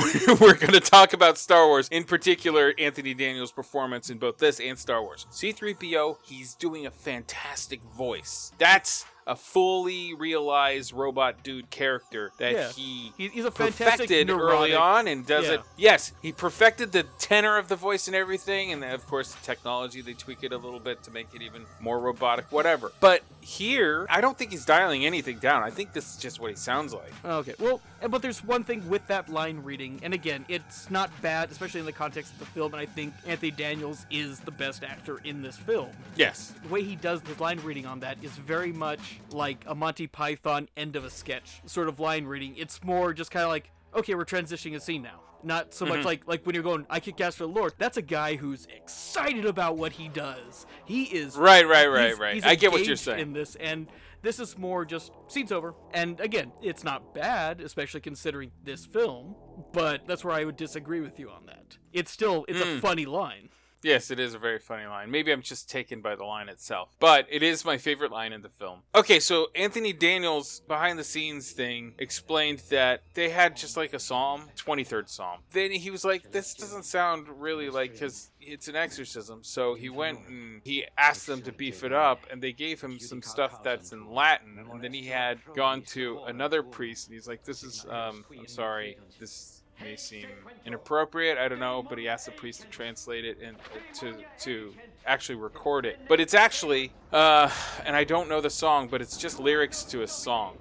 we're gonna talk about Star Wars in particular. Anthony Daniels' performance in both this and Star Wars. C three P O. He's doing a fantastic voice. That's a fully realized robot dude character that yeah. he he's a perfected neurotic. Early on and does yeah. it. Yes, he perfected the tenor of the voice and everything. And of course, the technology, they tweak it a little bit to make it even more robotic, whatever. But here, I don't think he's dialing anything down. I think this is just what he sounds like. Okay, well, but there's one thing with that line reading. And again, it's not bad, especially in the context of the film. And I think Anthony Daniels is the best actor in this film. Yes. The way he does the line reading on that is very much like a Monty Python end of a sketch sort of line reading. It's more just kind of like, okay, we're transitioning a scene now. Not so much mm-hmm. like like when you're going, I kick ass for the Lord. That's a guy who's excited about what he does. He is right, right, right, he's, right. He's I get what you're saying in this, and this is more just scene's over. And again, it's not bad, especially considering this film. But that's where I would disagree with you on that. It's still it's mm. a funny line. Yes, it is a very funny line. Maybe I'm just taken by the line itself, but it is my favorite line in the film. Okay, so Anthony Daniels' behind the scenes thing explained that they had just like a psalm, twenty-third Psalm. Then he was like, this doesn't sound really like, because it's an exorcism. So he went and he asked them to beef it up, and they gave him some stuff that's in Latin. And then he had gone to another priest, and he's like, this is, um, I'm sorry, this may seem inappropriate, I don't know, but he asked the priest to translate it and to to actually record it. But it's actually, uh, and I don't know the song, but it's just lyrics to a song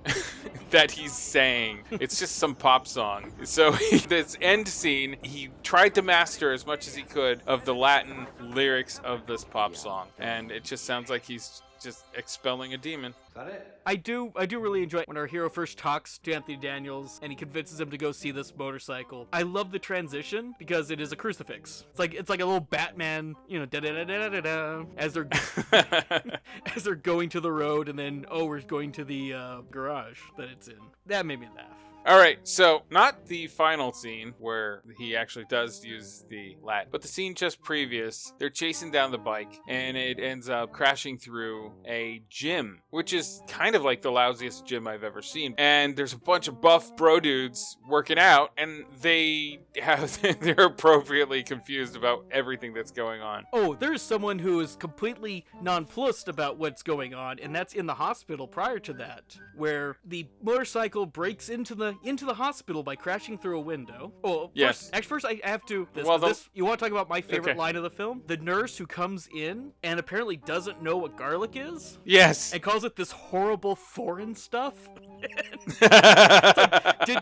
that he's saying. It's just some pop song. So he, this end scene, he tried to master as much as he could of the Latin lyrics of this pop song. And it just sounds like he's just expelling a demon. Is that it? I do I do really enjoy it when our hero first talks to Anthony Daniels and he convinces him to go see this motorcycle. I love the transition because it is a crucifix. It's like it's like a little Batman, you know, da da da da da da as they're as they're going to the road, and then oh, we're going to the uh, garage that it's in. That made me laugh. All right, so not the final scene where he actually does use the lat, but the scene just previous, they're chasing down the bike and it ends up crashing through a gym, which is kind of like the lousiest gym I've ever seen. And there's a bunch of buff bro dudes working out and they have, they're appropriately confused about everything that's going on. Oh, there's someone who is completely nonplussed about what's going on, and that's in the hospital prior to that, where the motorcycle breaks into the into the hospital by crashing through a window. Oh, yes. First, first I have to... This, well, the, this, you want to talk about my favorite okay. line of the film? The nurse who comes in and apparently doesn't know what garlic is. Yes. And calls it this horrible foreign stuff. Like, did,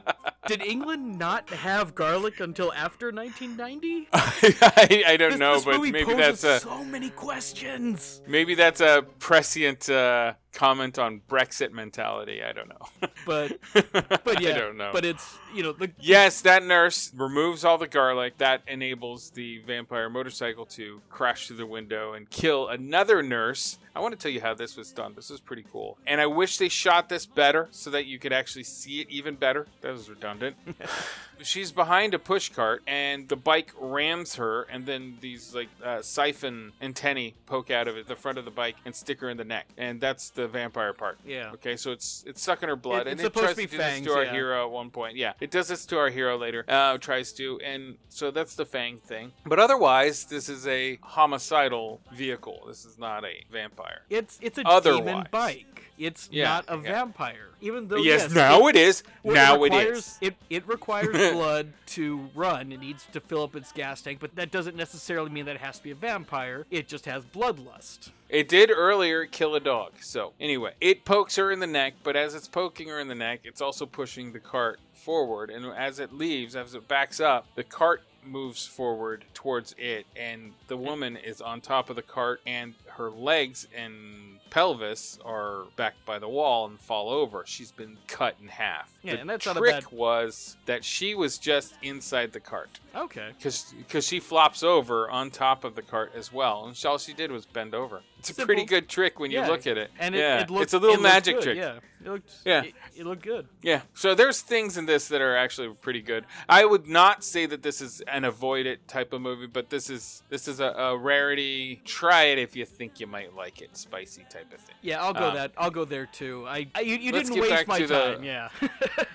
did England not have garlic until after nineteen ninety? I, I, I don't this, know, this but maybe that's a... so many questions. Maybe that's a prescient... Uh, comment on Brexit mentality. I don't know. But but yeah. I don't know. But it's, you know, the yes, that nurse removes all the garlic. That enables the vampire motorcycle to crash through the window and kill another nurse. I want to tell you how this was done. This is pretty cool. And I wish they shot this better so that you could actually see it even better. That was redundant. She's behind a push cart and the bike rams her, and then these like uh, siphon antennae poke out of it, the front of the bike, and stick her in the neck. And that's the vampire part. Yeah. Okay, so it's it's sucking her blood. It, and it tries to, to do fangs, this to our yeah. hero at one point. Yeah, it does this to our hero later. Uh, tries to. And so that's the fang thing. But otherwise, this is a homicidal vehicle. This is not a vampire. It's it's a Otherwise. demon bike. It's yeah, not a yeah. vampire. Even though yes, yes now it, it is. Now it, requires, it is. It it requires blood to run. It needs to fill up its gas tank, but that doesn't necessarily mean that it has to be a vampire. It just has bloodlust. It did earlier kill a dog. So anyway, it pokes her in the neck, but as it's poking her in the neck, it's also pushing the cart forward. And as it leaves, as it backs up, the cart moves forward towards it, and the woman is on top of the cart, and her legs and pelvis are backed by the wall and fall over. She's been cut in half. Yeah, the and that's not a bad... trick was that she was just inside the cart. Okay. Because she flops over on top of the cart as well, and all she did was bend over. It's Simple. a pretty good trick when you yeah. look at it. And it, yeah. it looked, it's a little it magic good, trick. Yeah. It looked, yeah. It, it looked good. Yeah. So there's things in this that are actually pretty good. I would not say that this is an avoid it type of movie, but this is this is a, a rarity. Try it if you think you might like it. Spicy type of thing. Yeah, I'll go um, that. I'll go there too. I, I you, you didn't waste my time. The, yeah.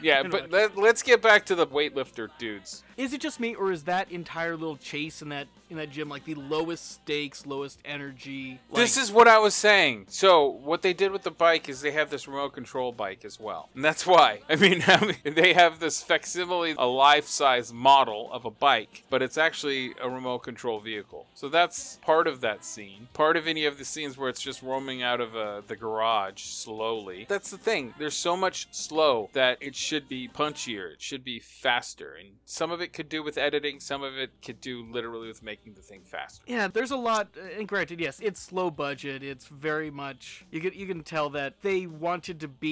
yeah, but let, let's get back to the weightlifter dudes. Is it just me, or is that entire little chase in that in that gym like the lowest stakes, lowest energy? Like... This is what I was saying. So what they did with the bike is they have this remote control bike as well, and that's why. I mean, I mean they have this facsimile, a life-size model of a bike, but it's actually a remote control vehicle. So that's part of that scene. Part of any of the scenes where it's just roaming out of uh, the garage slowly. That's the thing. There's so much slow that it should be punchier. It should be faster, and some of it could do with editing. Some of it could do literally with making the thing faster. Yeah, there's a lot. And granted, yes, it's slow budget. It's very much, you can you can tell that they wanted to be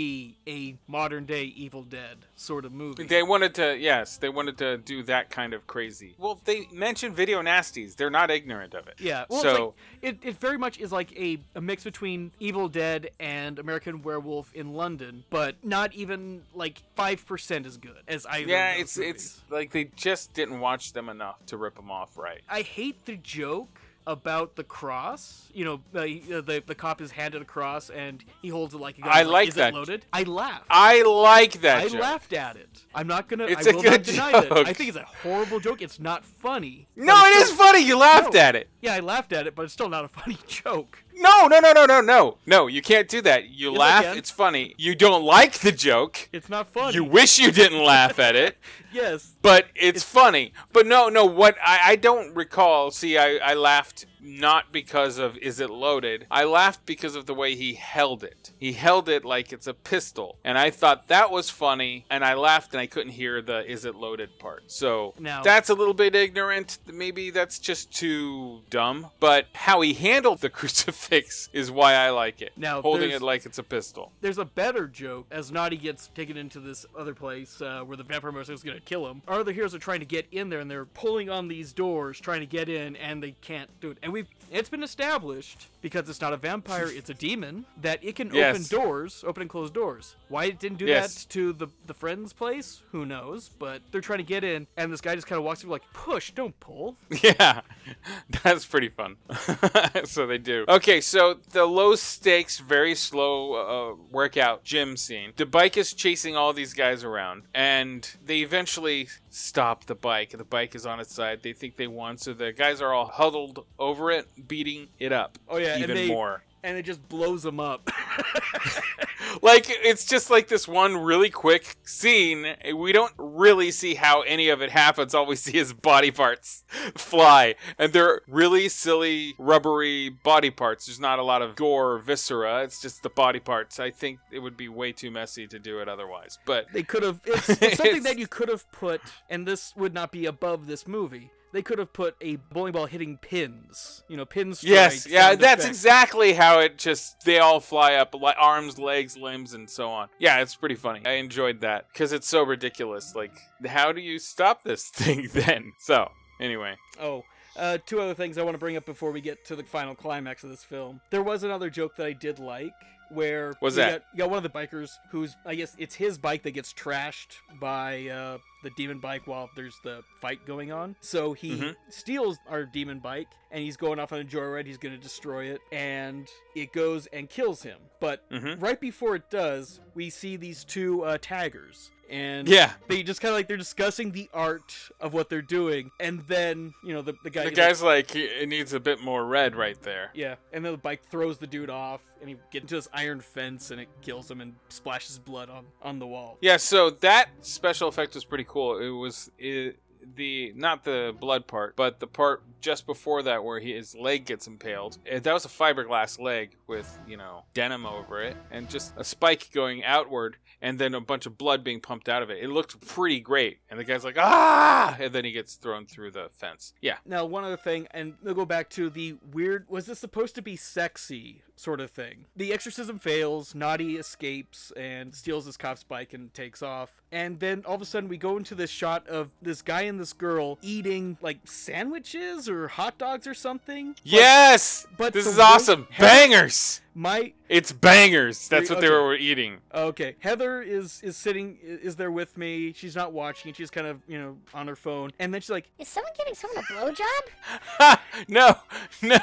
a modern day Evil Dead sort of movie. They wanted to, yes, they wanted to do that kind of crazy. Well, they mentioned video nasties. They're not ignorant of it. Yeah. Well, so it's like, it it very much is like a, a mix between Evil Dead and American Werewolf in London, but not even like five percent as good as I. Yeah, it's movies. It's like they just didn't watch them enough to rip them off right. I hate the joke about the cross. You know, uh, the the cop is handed a cross and he holds it like a gun. I like, like that. Is it loaded? I laughed. I like that I joke. laughed at it. I'm not going to... I will not deny that. I think it's a horrible joke. It's not funny. No, it is funny. You laughed no. at it. Yeah, I laughed at it, but it's still not a funny joke. No, no, no, no, no, no. No, you can't do that. You yes, laugh. It's funny. You don't like the joke. It's not funny. You wish you didn't laugh at it. Yes. But it's, it's funny. But no, no, what... I, I don't recall... See, I, I laughed... not because of is it loaded. I laughed because of the way he held it. He held it like it's a pistol, and I thought that was funny, and I laughed, and I couldn't hear the is it loaded part. So now, that's a little bit ignorant. Maybe that's just too dumb, but how he handled the crucifix is why I like it. Now, holding it like it's a pistol. There's a better joke as Naughty gets taken into this other place uh, where the vampire motorcycle is going to kill him. Our other heroes are trying to get in there, and they're pulling on these doors, trying to get in, and they can't do it. And and we've it's been established, because it's not a vampire, it's a demon, that it can yes. open doors, open and close doors. Why it didn't do yes. that to the, the friend's place, who knows, but they're trying to get in, and this guy just kind of walks through like, push, don't pull. Yeah, that's pretty fun. So they do. Okay, so the low stakes, very slow uh, workout gym scene. The bike is chasing all these guys around, and they eventually stop the bike. The bike is on its side. They think they won, so the guys are all huddled over it, beating it up. Oh yeah, even and they, more. And it just blows them up. Like, it's just like this one really quick scene. We don't really see how any of it happens. All we see is body parts fly. And they're really silly, rubbery body parts. There's not a lot of gore or viscera. It's just the body parts. I think it would be way too messy to do it otherwise. But they could have. It's, it's something it's, that you could have put, and this would not be above this movie. They could have put a bowling ball hitting pins, you know, pin strikes. Yes, yeah, that's effect. exactly how it just, they all fly up, like arms, legs, limbs, and so on. Yeah, it's pretty funny. I enjoyed that because it's so ridiculous. Like, how do you stop this thing then? So, anyway. Oh, uh, two other things I want to bring up before we get to the final climax of this film. There was another joke that I did like. Where was that? Got, you got one of the bikers who's, I guess it's his bike that gets trashed by uh, the demon bike while there's the fight going on. So he mm-hmm. steals our demon bike and he's going off on a joyride. He's going to destroy it, and it goes and kills him. But mm-hmm. right before it does, we see these two uh, taggers. And yeah. they just kind of like, they're discussing the art of what they're doing. And then, you know, the, the guy... The guy's like, like, it needs a bit more red right there. Yeah. And then the bike throws the dude off, and he gets into this iron fence, and it kills him and splashes blood on, on the wall. Yeah, so that special effect was pretty cool. It was... It, the not the blood part, but the part just before that where he, his leg gets impaled. That was a fiberglass leg with, you know, denim over it, and just a spike going outward, and then a bunch of blood being pumped out of it. It looked pretty great, and the guy's like, ah, and then he gets thrown through the fence. Yeah. Now, one other thing, and they'll go back to the weird, was this supposed to be sexy sort of thing? The exorcism fails, Naughty escapes and steals his cop's bike and takes off, and then all of a sudden we go into this shot of this guy in this girl eating like sandwiches or hot dogs or something. Yes, but, but this is awesome. Bangers. My it's bangers. That's what okay. they were eating. Okay, Heather is is sitting is there with me. She's not watching. She's kind of, you know, on her phone. And then she's like, "Is someone giving someone a blowjob?" no, no,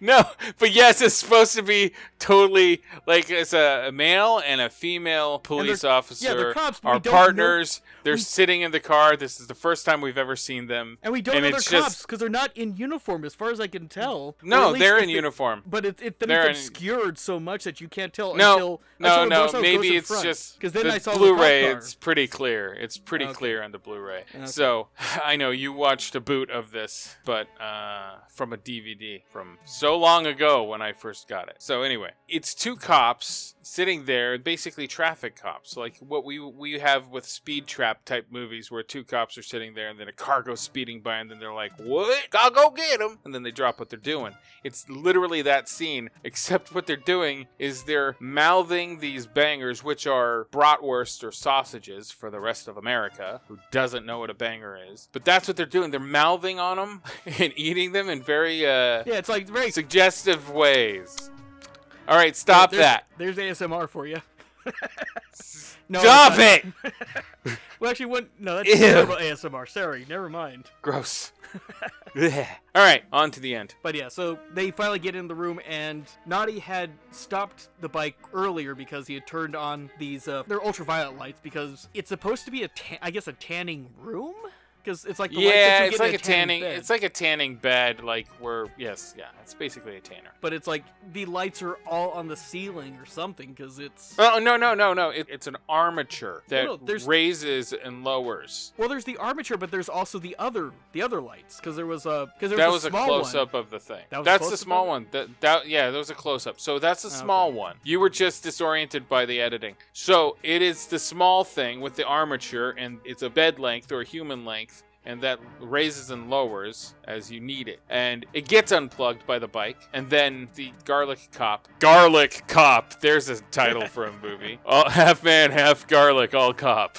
no. But yes, it's supposed to be totally like it's a, a male and a female police officer. Yeah, they're cops. Our partners. Know. They're we... sitting in the car. This is the first time we've ever seen them. And we don't and know they're cops because just... they're not in uniform, as far as I can tell. No, they're in they... uniform. But it's it, it's obscured. In... so much that you can't tell no, until no no no maybe it's front. Just because then I saw Blu-ray the it's pretty clear it's pretty okay. clear on the Blu-ray okay. So I know you watched a boot of this, but uh from a D V D from so long ago when I first got it. So anyway, it's two cops sitting there, basically traffic cops, like what we we have with Speed Trap type movies where two cops are sitting there and then a car goes speeding by and then they're like, what, I'll go get him, and then they drop what they're doing. It's literally that scene, except what they're doing is they're mouthing these bangers, which are bratwurst or sausages for the rest of America who doesn't know what a banger is, but that's what they're doing. They're mouthing on them and eating them in very uh yeah it's like very suggestive ways. All right, stop. There's, that there's A S M R for you. No, stop it. Well, actually, one, no, that's terrible A S M R. Sorry, never mind. Gross. All right, on to the end. But yeah, so they finally get in the room, and Naughty had stopped the bike earlier because he had turned on these, uh, they're ultraviolet lights, because it's supposed to be, a ta- I guess, a tanning room? Because it's like the yeah, it's like a tanning, tanning it's like a tanning bed, like where yes, yeah, it's basically a tanner. But it's like the lights are all on the ceiling or something, because it's oh no no no no, it, it's an armature that no, no, raises and lowers. Well, there's the armature, but there's also the other the other lights, because there was a because that was a, a close one. Up of the thing. That was that's the small one. That that yeah, that was a close up. So that's the oh, small okay. one. You were just disoriented by the editing. So it is the small thing with the armature, and it's a bed length or a human length. And that raises and lowers as you need it. And it gets unplugged by the bike. And then the garlic cop. Garlic cop. There's a title for a movie. All, half man, half garlic, all cop.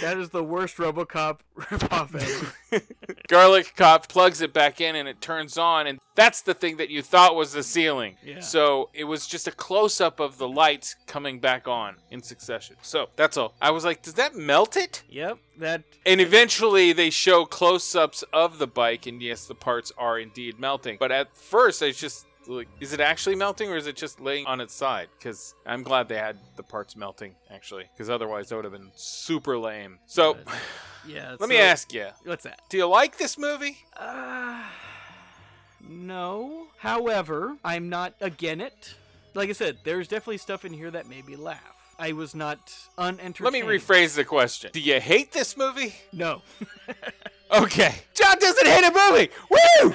That is the worst RoboCop ripoff ever. Garlic Cop plugs it back in and it turns on, and that's the thing that you thought was the ceiling. Yeah. So it was just a close-up of the lights coming back on in succession. So that's all. I was like, does that melt it? Yep. That. And eventually they show close-ups of the bike, and yes, the parts are indeed melting. But at first, I just... Like, is it actually melting, or is it just laying on its side? Because I'm glad they had the parts melting, actually, because otherwise that would have been super lame. So, yeah. Let me like, ask you. What's that? Do you like this movie? Uh, no. However, I'm not again it. Like I said, there's definitely stuff in here that made me laugh. I was not unentertained. Let me rephrase the question. Do you hate this movie? No. Okay. John doesn't hate a movie! Woo!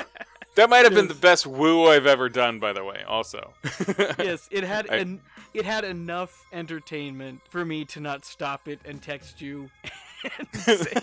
That might have been the best woo I've ever done, by the way, also. Yes, it had I, en- it had enough entertainment for me to not stop it and text you and say,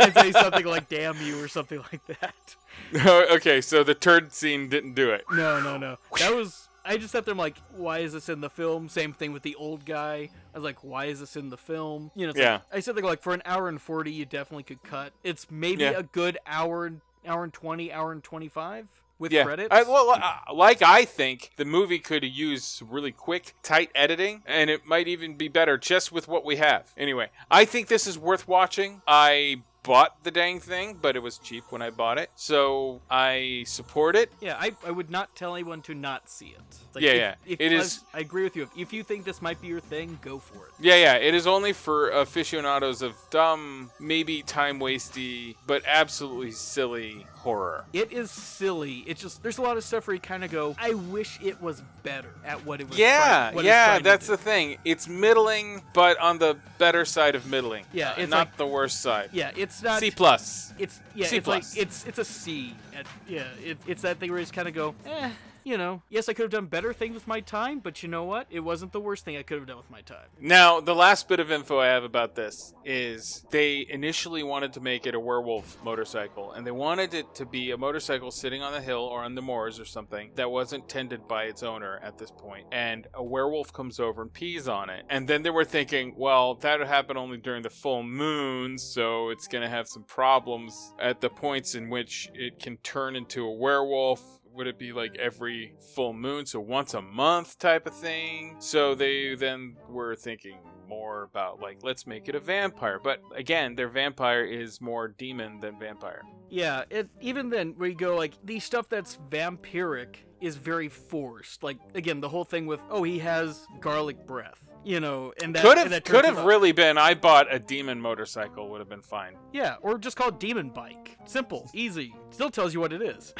and say something like, damn you, or something like that. Oh, okay, so the turd scene didn't do it. No, no, no. That was... I just sat there, I'm like, why is this in the film? Same thing with the old guy. I was like, why is this in the film? You know, it's yeah. like, I said, like, for an hour and forty, you definitely could cut. It's maybe yeah. a good hour and... Hour and twenty, hour and twenty-five with yeah. credits. I, well, uh, like I think the movie could use really quick, tight editing, and it might even be better just with what we have. Anyway, I think this is worth watching. I bought the dang thing, but it was cheap when I bought it, so I support it. Yeah, I, I would not tell anyone to not see it. Like, yeah, if, yeah. If it is. I agree with you. If, if you think this might be your thing, go for it. Yeah, yeah. It is only for aficionados of dumb, maybe time-wasty, but absolutely silly horror. It is silly. It just there's a lot of stuff where you kind of go, I wish it was better at what it was. Yeah, trying, yeah. That's the thing. It's middling, but on the better side of middling. Yeah, it's not like, the worst side. Yeah, it's. It's not, C plus. It's yeah. C it's plus. Like it's it's a C. At, yeah. It, it's that thing where you just kind of go, eh. You know, yes, I could have done better things with my time, but you know what? It wasn't the worst thing I could have done with my time. Now, the last bit of info I have about this is they initially wanted to make it a werewolf motorcycle, and they wanted it to be a motorcycle sitting on the hill or on the moors or something that wasn't tended by its owner at this point, and a werewolf comes over and pees on it. And then they were thinking, well, that would happen only during the full moon, so it's going to have some problems at the points in which it can turn into a werewolf. Would it be like every full moon, so once a month type of thing? So they then were thinking more about like, let's make it a vampire. But again, their vampire is more demon than vampire. Yeah, it, even then we go like the stuff that's vampiric is very forced. Like again, the whole thing with oh he has garlic breath. You know, and that could have, that could have really been, I bought a demon motorcycle, would have been fine. Yeah, or just called demon bike. Simple, easy. Still tells you what it is.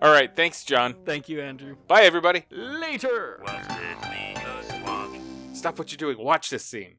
All right, thanks, John. Thank you, Andrew. Bye, everybody. Later. Stop what you're doing. Watch this scene.